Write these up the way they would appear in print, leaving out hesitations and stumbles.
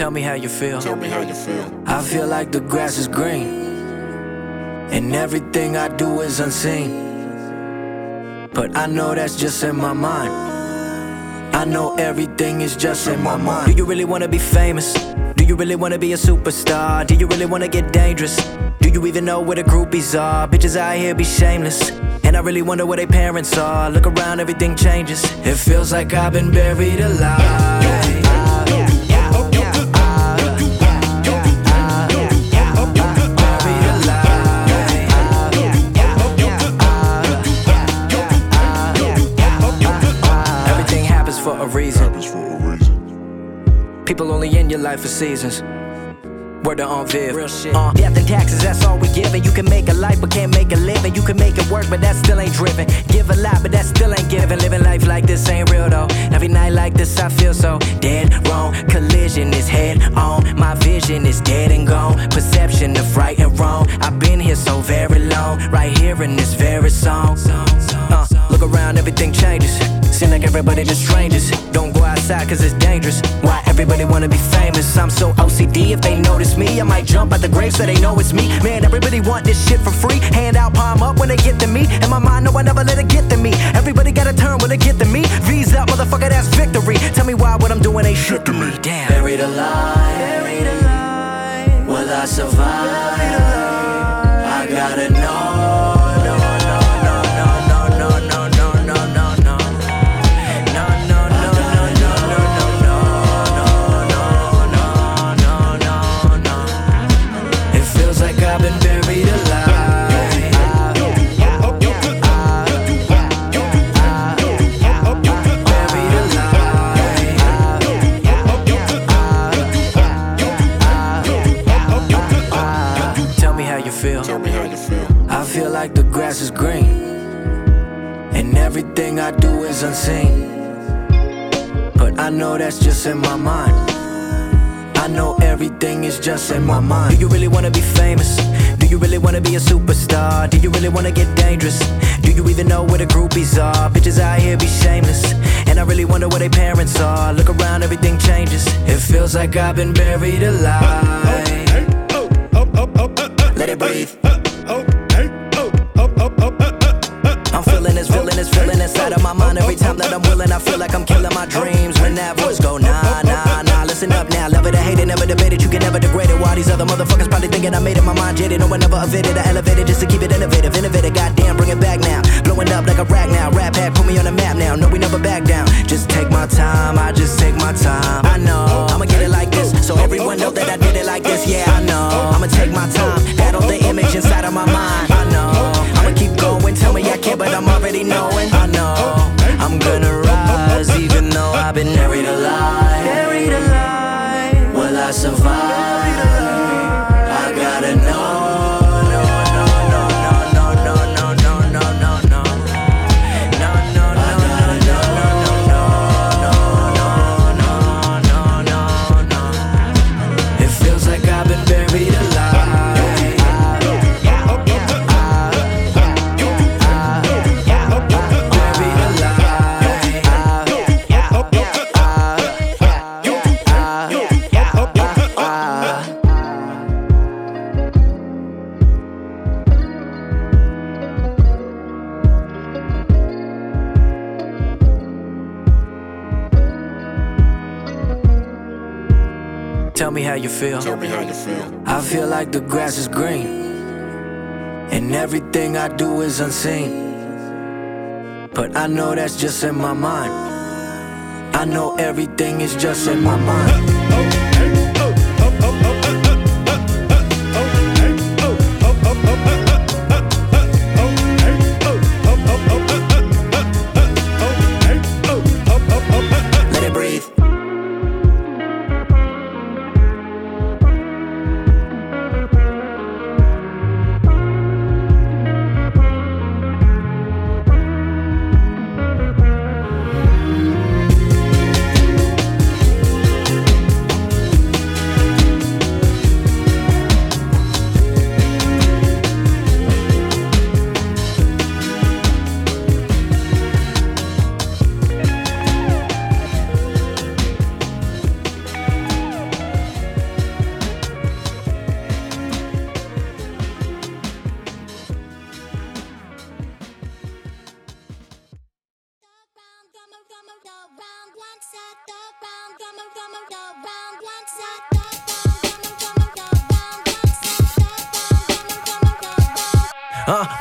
Tell me how you feel. Tell me how you feel. I feel like the grass is green, and everything I do is unseen. But I know that's just in my mind. I know everything is just in my mind. Do you really wanna be famous? Do you really wanna be a superstar? Do you really wanna get dangerous? Do you even know where the groupies are? Bitches out here be shameless, and I really wonder where their parents are. Look around, everything changes. It feels like I've been buried alive. Everything happens for a reason. People only in your life for seasons. Word to Viv. Real shit. Death and taxes, that's all we giving. You can make a life, but can't make a living. You can make it work, but that still ain't driven. Give a lot, but that still ain't giving. Living life like this ain't real though. Every night like this, I feel so dead wrong. Collision is head on. My vision is dead and gone. Perception of right and wrong. I've been here so very long. Right here in this very song. Look around, everything changes. Seem like everybody just strangers. Don't go outside cause it's dangerous. Why everybody wanna be famous? I'm so OCD, if they notice me I might jump out the grave so they know it's me. Man, everybody want this shit for free. Hand out, palm up when they get to me. In my mind, no, I never let it get to me. Everybody got a turn when they get to me. V's up, motherfucker, that's victory. Tell me why what I'm doing ain't shit to me. Damn. Buried alive. Buried alive. Will I survive? Buried alive. I gotta know. I've been buried alive. Tell me how you feel. Tell me how you feel. I feel like the grass is green, and everything I do is unseen. But I know that's just in my mind. I know everything is just in my mind. Do you really wanna be famous? Do you really wanna be a superstar? Do you really wanna get dangerous? Do you even know where the groupies are? Bitches out here be shameless, and I really wonder where their parents are. Look around, everything changes. It feels like I've been buried alive. Let it breathe. I'm feeling this villainous feeling inside of my mind. Every time that I'm willing, I feel like I'm killing my dreams. When that voice go nah, nah, nah, listen up now. Love it or hate it, never debate it. You can never degrade it. While these other motherfuckers probably thinking I made it, my mind jaded. No one ever evaded. I elevated just to keep it innovative. Innovative, goddamn, bring it back now. Blowing up like a rack now. Rap pack, put me on the map now. No, we never back down. Just take my time, I just take my time. I know I'ma get it like this, so everyone know that I did it like this. Yeah, I know I'ma take my time. Battle the image inside of my mind. I know I'ma keep going. Tell me I can't, but I'm already knowing. I know I'm gonna rise, even though I've been buried alive. Buried alive. Will I survive? I gotta know. Tell me how you feel. Tell me how you feel. I feel like the grass is green, and everything I do is unseen. But I know that's just in my mind. I know everything is just in my mind.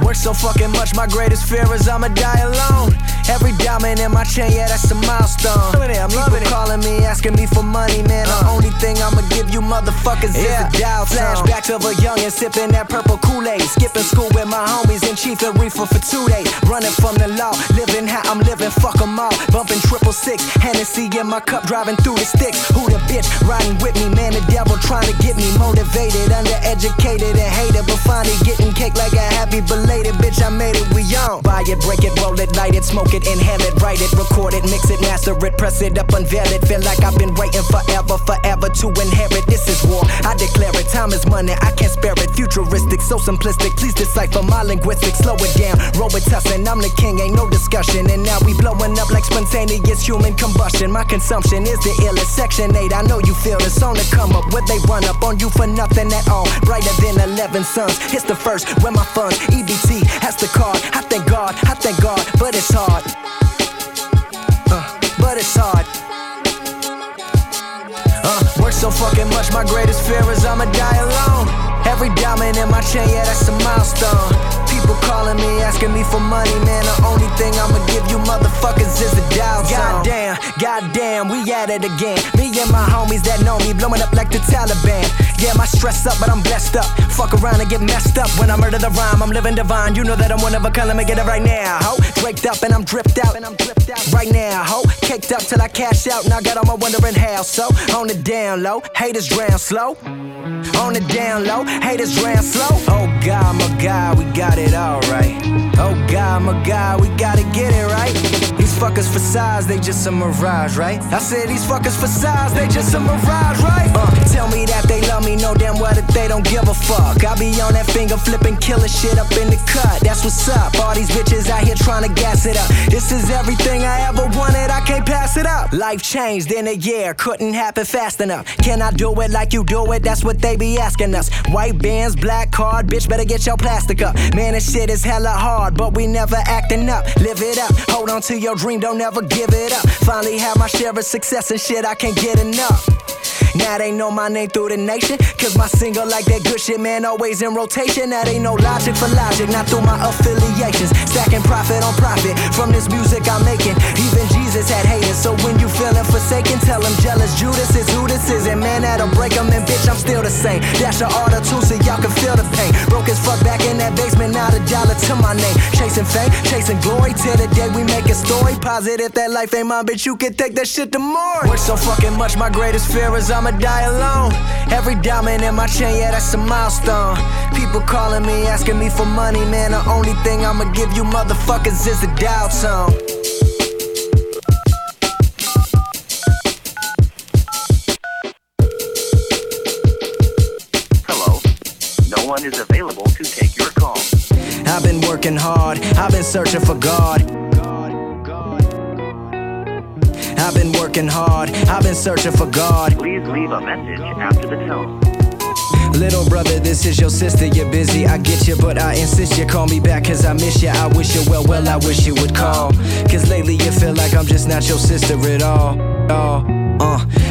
Work so fucking much, my greatest fear is I'ma die alone. Every diamond in my chain, yeah, that's a milestone. People calling me, asking me for money, man. The only thing I'ma give you motherfuckers is a dial tone. Flashbacks of a youngin' sipping that purple Kool-Aid, skipping school with my homies and chiefin' reefer for 2 days. Running from the law, living how I'm living, fuck them all. Bumping 666, Hennessy in my cup, driving through the sticks. Who the bitch riding with me, man? The devil trying to get me motivated, undereducated and hated, but finally getting cake like a happy belated bitch. I made it, we on. Buy it, break it, roll it, light it, smoke it, inhale it, write it, record it, mix it, master it, press it up, unveil it. Feel like I've been waiting forever to inherit. This is war, I declare it. Time is money, I can't spare it. Futuristic, so simplistic. Please decipher my linguistics. Slow it down, roll it, tussin'. I'm the king, ain't no discussion. And now we blowing up like spontaneous human combustion. My consumption is the illest. Section 8, I know you feel this on the come up. Where they run up on you for nothing at all. Brighter than 11 suns. It's the first where my funds. EBT has the card. I thank God, but it's hard. Work so fucking much, my greatest fear is I'ma die alone. Every diamond in my chain, yeah, that's a milestone. People calling me, asking me for money, man. The only thing I'ma give you motherfuckers is the dial tone. Goddamn, we at it again. Me and my homies that know me, blowing up like the Taliban. Yeah, my stress up, but I'm blessed up. Fuck around and get messed up. When I murder the rhyme, I'm living divine. You know that I'm one of a kind, let me get it right now, ho. Draked up and I'm dripped out right now, ho. Caked up till I cash out, now got all my wondering how. So, on the down low, haters drown slow. On the down low, haters drown slow. Oh God, my God, we got it all right. Oh God, my God, we gotta get it right. These fuckers for size, they just a mirage, right? I said these fuckers for size, they just a mirage, right? Tell me that they love me, know damn well that they don't give a fuck. I be on that finger flipping, killing shit up in the cut. That's what's up, all these bitches out here trying to gas it up. This is everything I ever wanted, I can't pass it up. Life changed in a year, couldn't happen fast enough. Can I do it like you do it? That's what they be asking us. White bands, black card, bitch, better get your plastic up. Man, this shit is hella hard, but we never acting up. Live it up, hold on to your dream, don't ever give it up. Finally have my share of success and shit, I can't get enough. Now they know my name through the nation, cause my single like that good shit, man, always in rotation. That ain't no logic for logic, not through my affiliations. Stacking profit on profit from this music I'm making. Even Jesus had haters, so when you feeling forsaken, tell him jealous Judas is who this is. And man, that'll break him, and bitch, I'm still the same. Dash an auto too, so y'all can feel the pain. Broke as fuck back in that basement, not a dollar to my name. Chasing fame, chasing glory, till the day we make a story. Positive, that life ain't mine, bitch, you can take that shit tomorrow. Work so fucking much, my greatest fear is I'ma die alone. Every diamond in my chain, yeah, that's a milestone. People calling me, asking me for money, man. The only thing I'ma give you motherfuckers is the dial tone. One is available to take your call. I've been working hard, I've been searching for God. I've been working hard, I've been searching for God. Please leave a message after the tone. Little brother, this is your sister, you're busy, I get you, but I insist you call me back, cause I miss you, I wish you well, I wish you would call, cause lately you feel like I'm just not your sister at all.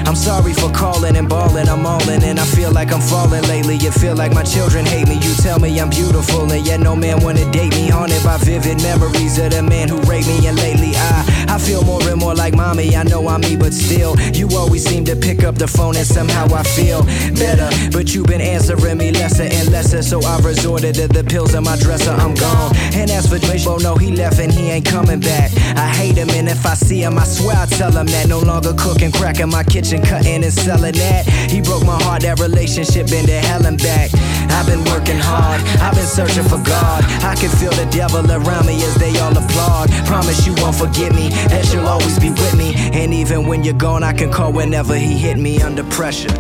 I'm sorry for calling and bawling, I'm all in and I feel like I'm falling lately. You feel like my children hate me, you tell me I'm beautiful and yet no man wanna date me. Haunted by vivid memories of the man who raped me, and lately I feel more and more like mommy. I know I'm me, but still, you always seem to pick up the phone and somehow I feel better, but you've been answering me lesser and lesser, so I resorted to the pills in my dresser. I'm gone, and as for Drake, oh no, he left and he ain't coming back. I hate him, and if I see him I swear I tell him that. No longer cooking crack in my kitchen, cutting and selling that. He broke my heart, that relationship been to hell and back. I've been working hard, I've been searching for God. I can feel the devil around me as they all applaud. Promise you won't forget me, that you'll always be with me. And even when you're gone, I can call whenever he hit me under pressure.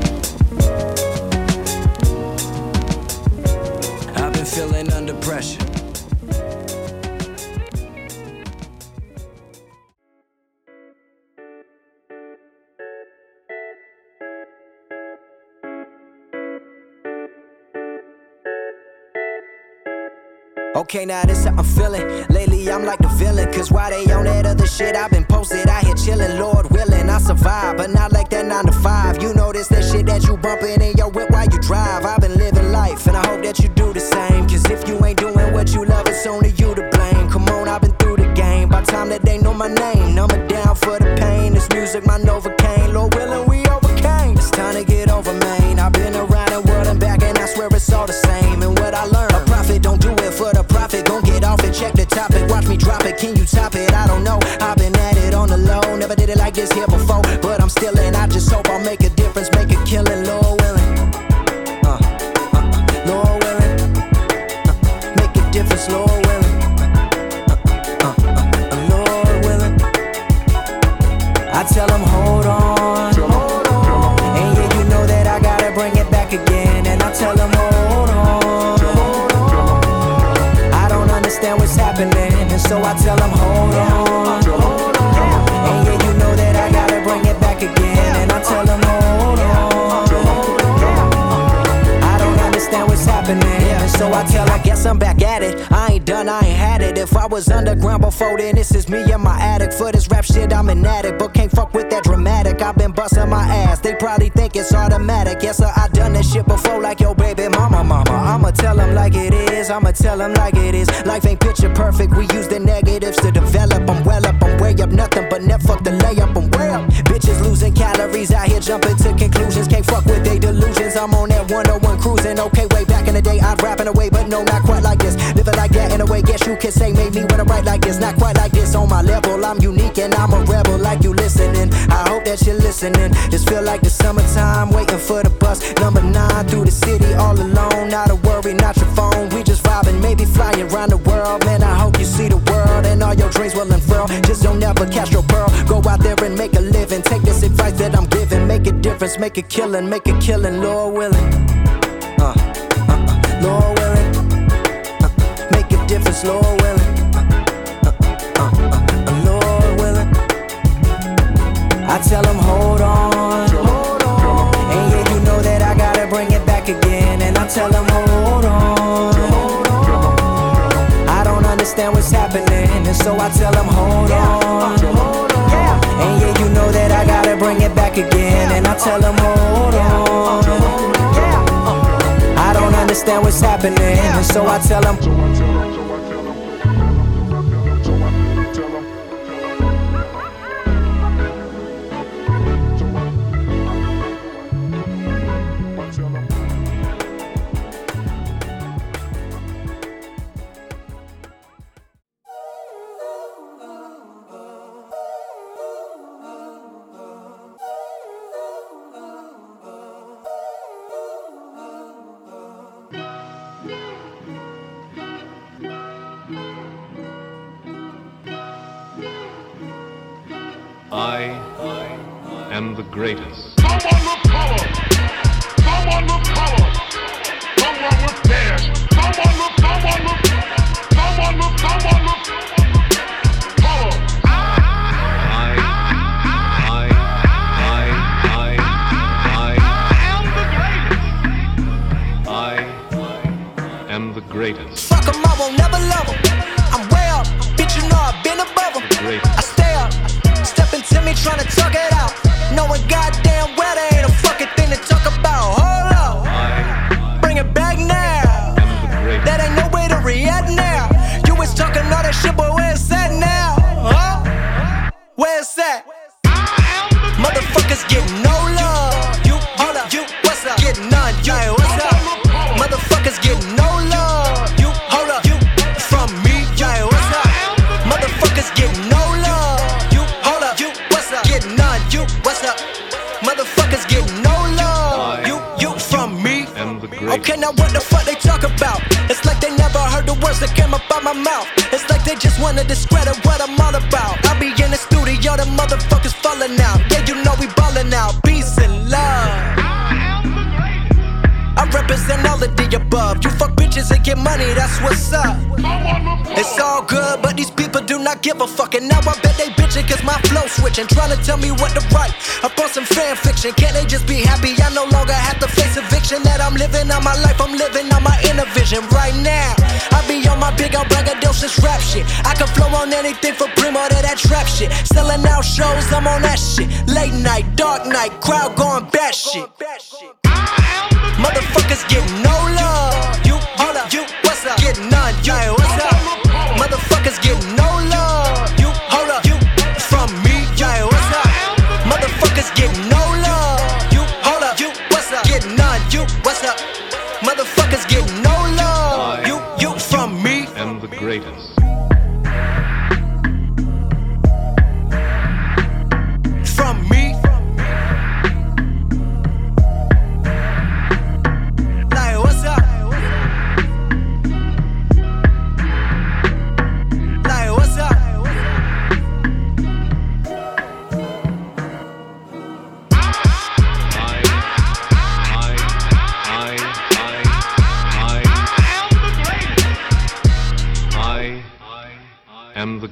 I've been feeling under pressure. Okay, now this how I'm feeling. Lately, I'm like the villain. Cause while they on that other shit, I've been posted out here chillin'. Lord willing, I survive, but not like that 9 to 5. You know this, that shit that you bumpin' in your whip while you drive. I've been living life, and I hope that you do the same. Cause if you ain't doing what you love, was here before, but I'm still in. I just hope I make a difference, make a killing, Lord willing. Lord willing. Make a difference, Lord willing. Lord willing. I tell them, hold on. And yeah, you know that I gotta bring it back again. And I tell them, hold on. I don't understand what's happening. And so I tell them, hold on. And yeah, you know that I gotta bring it back again. And I tell them, hold on. I don't understand what's happening. And so I tell them, I guess I'm back at it. I ain't done, I ain't had it. If I was underground before then, this is me in my attic. For this rap shit, I'm an addict, but can't fuck with that dramatic. I've been busting my ass, they probably think it's automatic. Yes, sir, I done this shit before, like yo, baby mama. I'ma tell them like it is, I'ma tell them like it is. Life ain't picture perfect, we use the negatives to develop. I'm well up, I'm way up, nothing but net, fuck the layup, I'm way up. Bitches losing calories out here, jumping to conclusions. Can't fuck with they delusions, I'm on that 101 cruising. Okay, way back in the day, I'd rap in a way, but no, not quite like this. Living like that in a way, guess you can say made me wanna write like this. Not quite like this on my level, I'm unique and I'm a rebel. Like you listening, I hope that you're listening. Just feel like the summertime, waiting for the bus. Number 9 through the city, all alone. Not a worry, not your phone, we just vibing. Maybe flying around the world, man, I hope you see the world. And all your dreams will unfurl, just don't ever cast your pearl. Go out there and make a living, take this advice that I'm giving. Make a difference, make a killing, Lord willing. Lord willing. Make a difference, Lord willing. Lord willing. I tell them, hold on. And yeah, you know that I gotta bring it back again. And I tell them, hold on. I don't understand what's happening. And so I tell them, hold on. And yeah, you know that I gotta bring it back again. And I tell them, hold on. I don't understand what's happening. And so I tell them.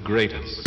greatest.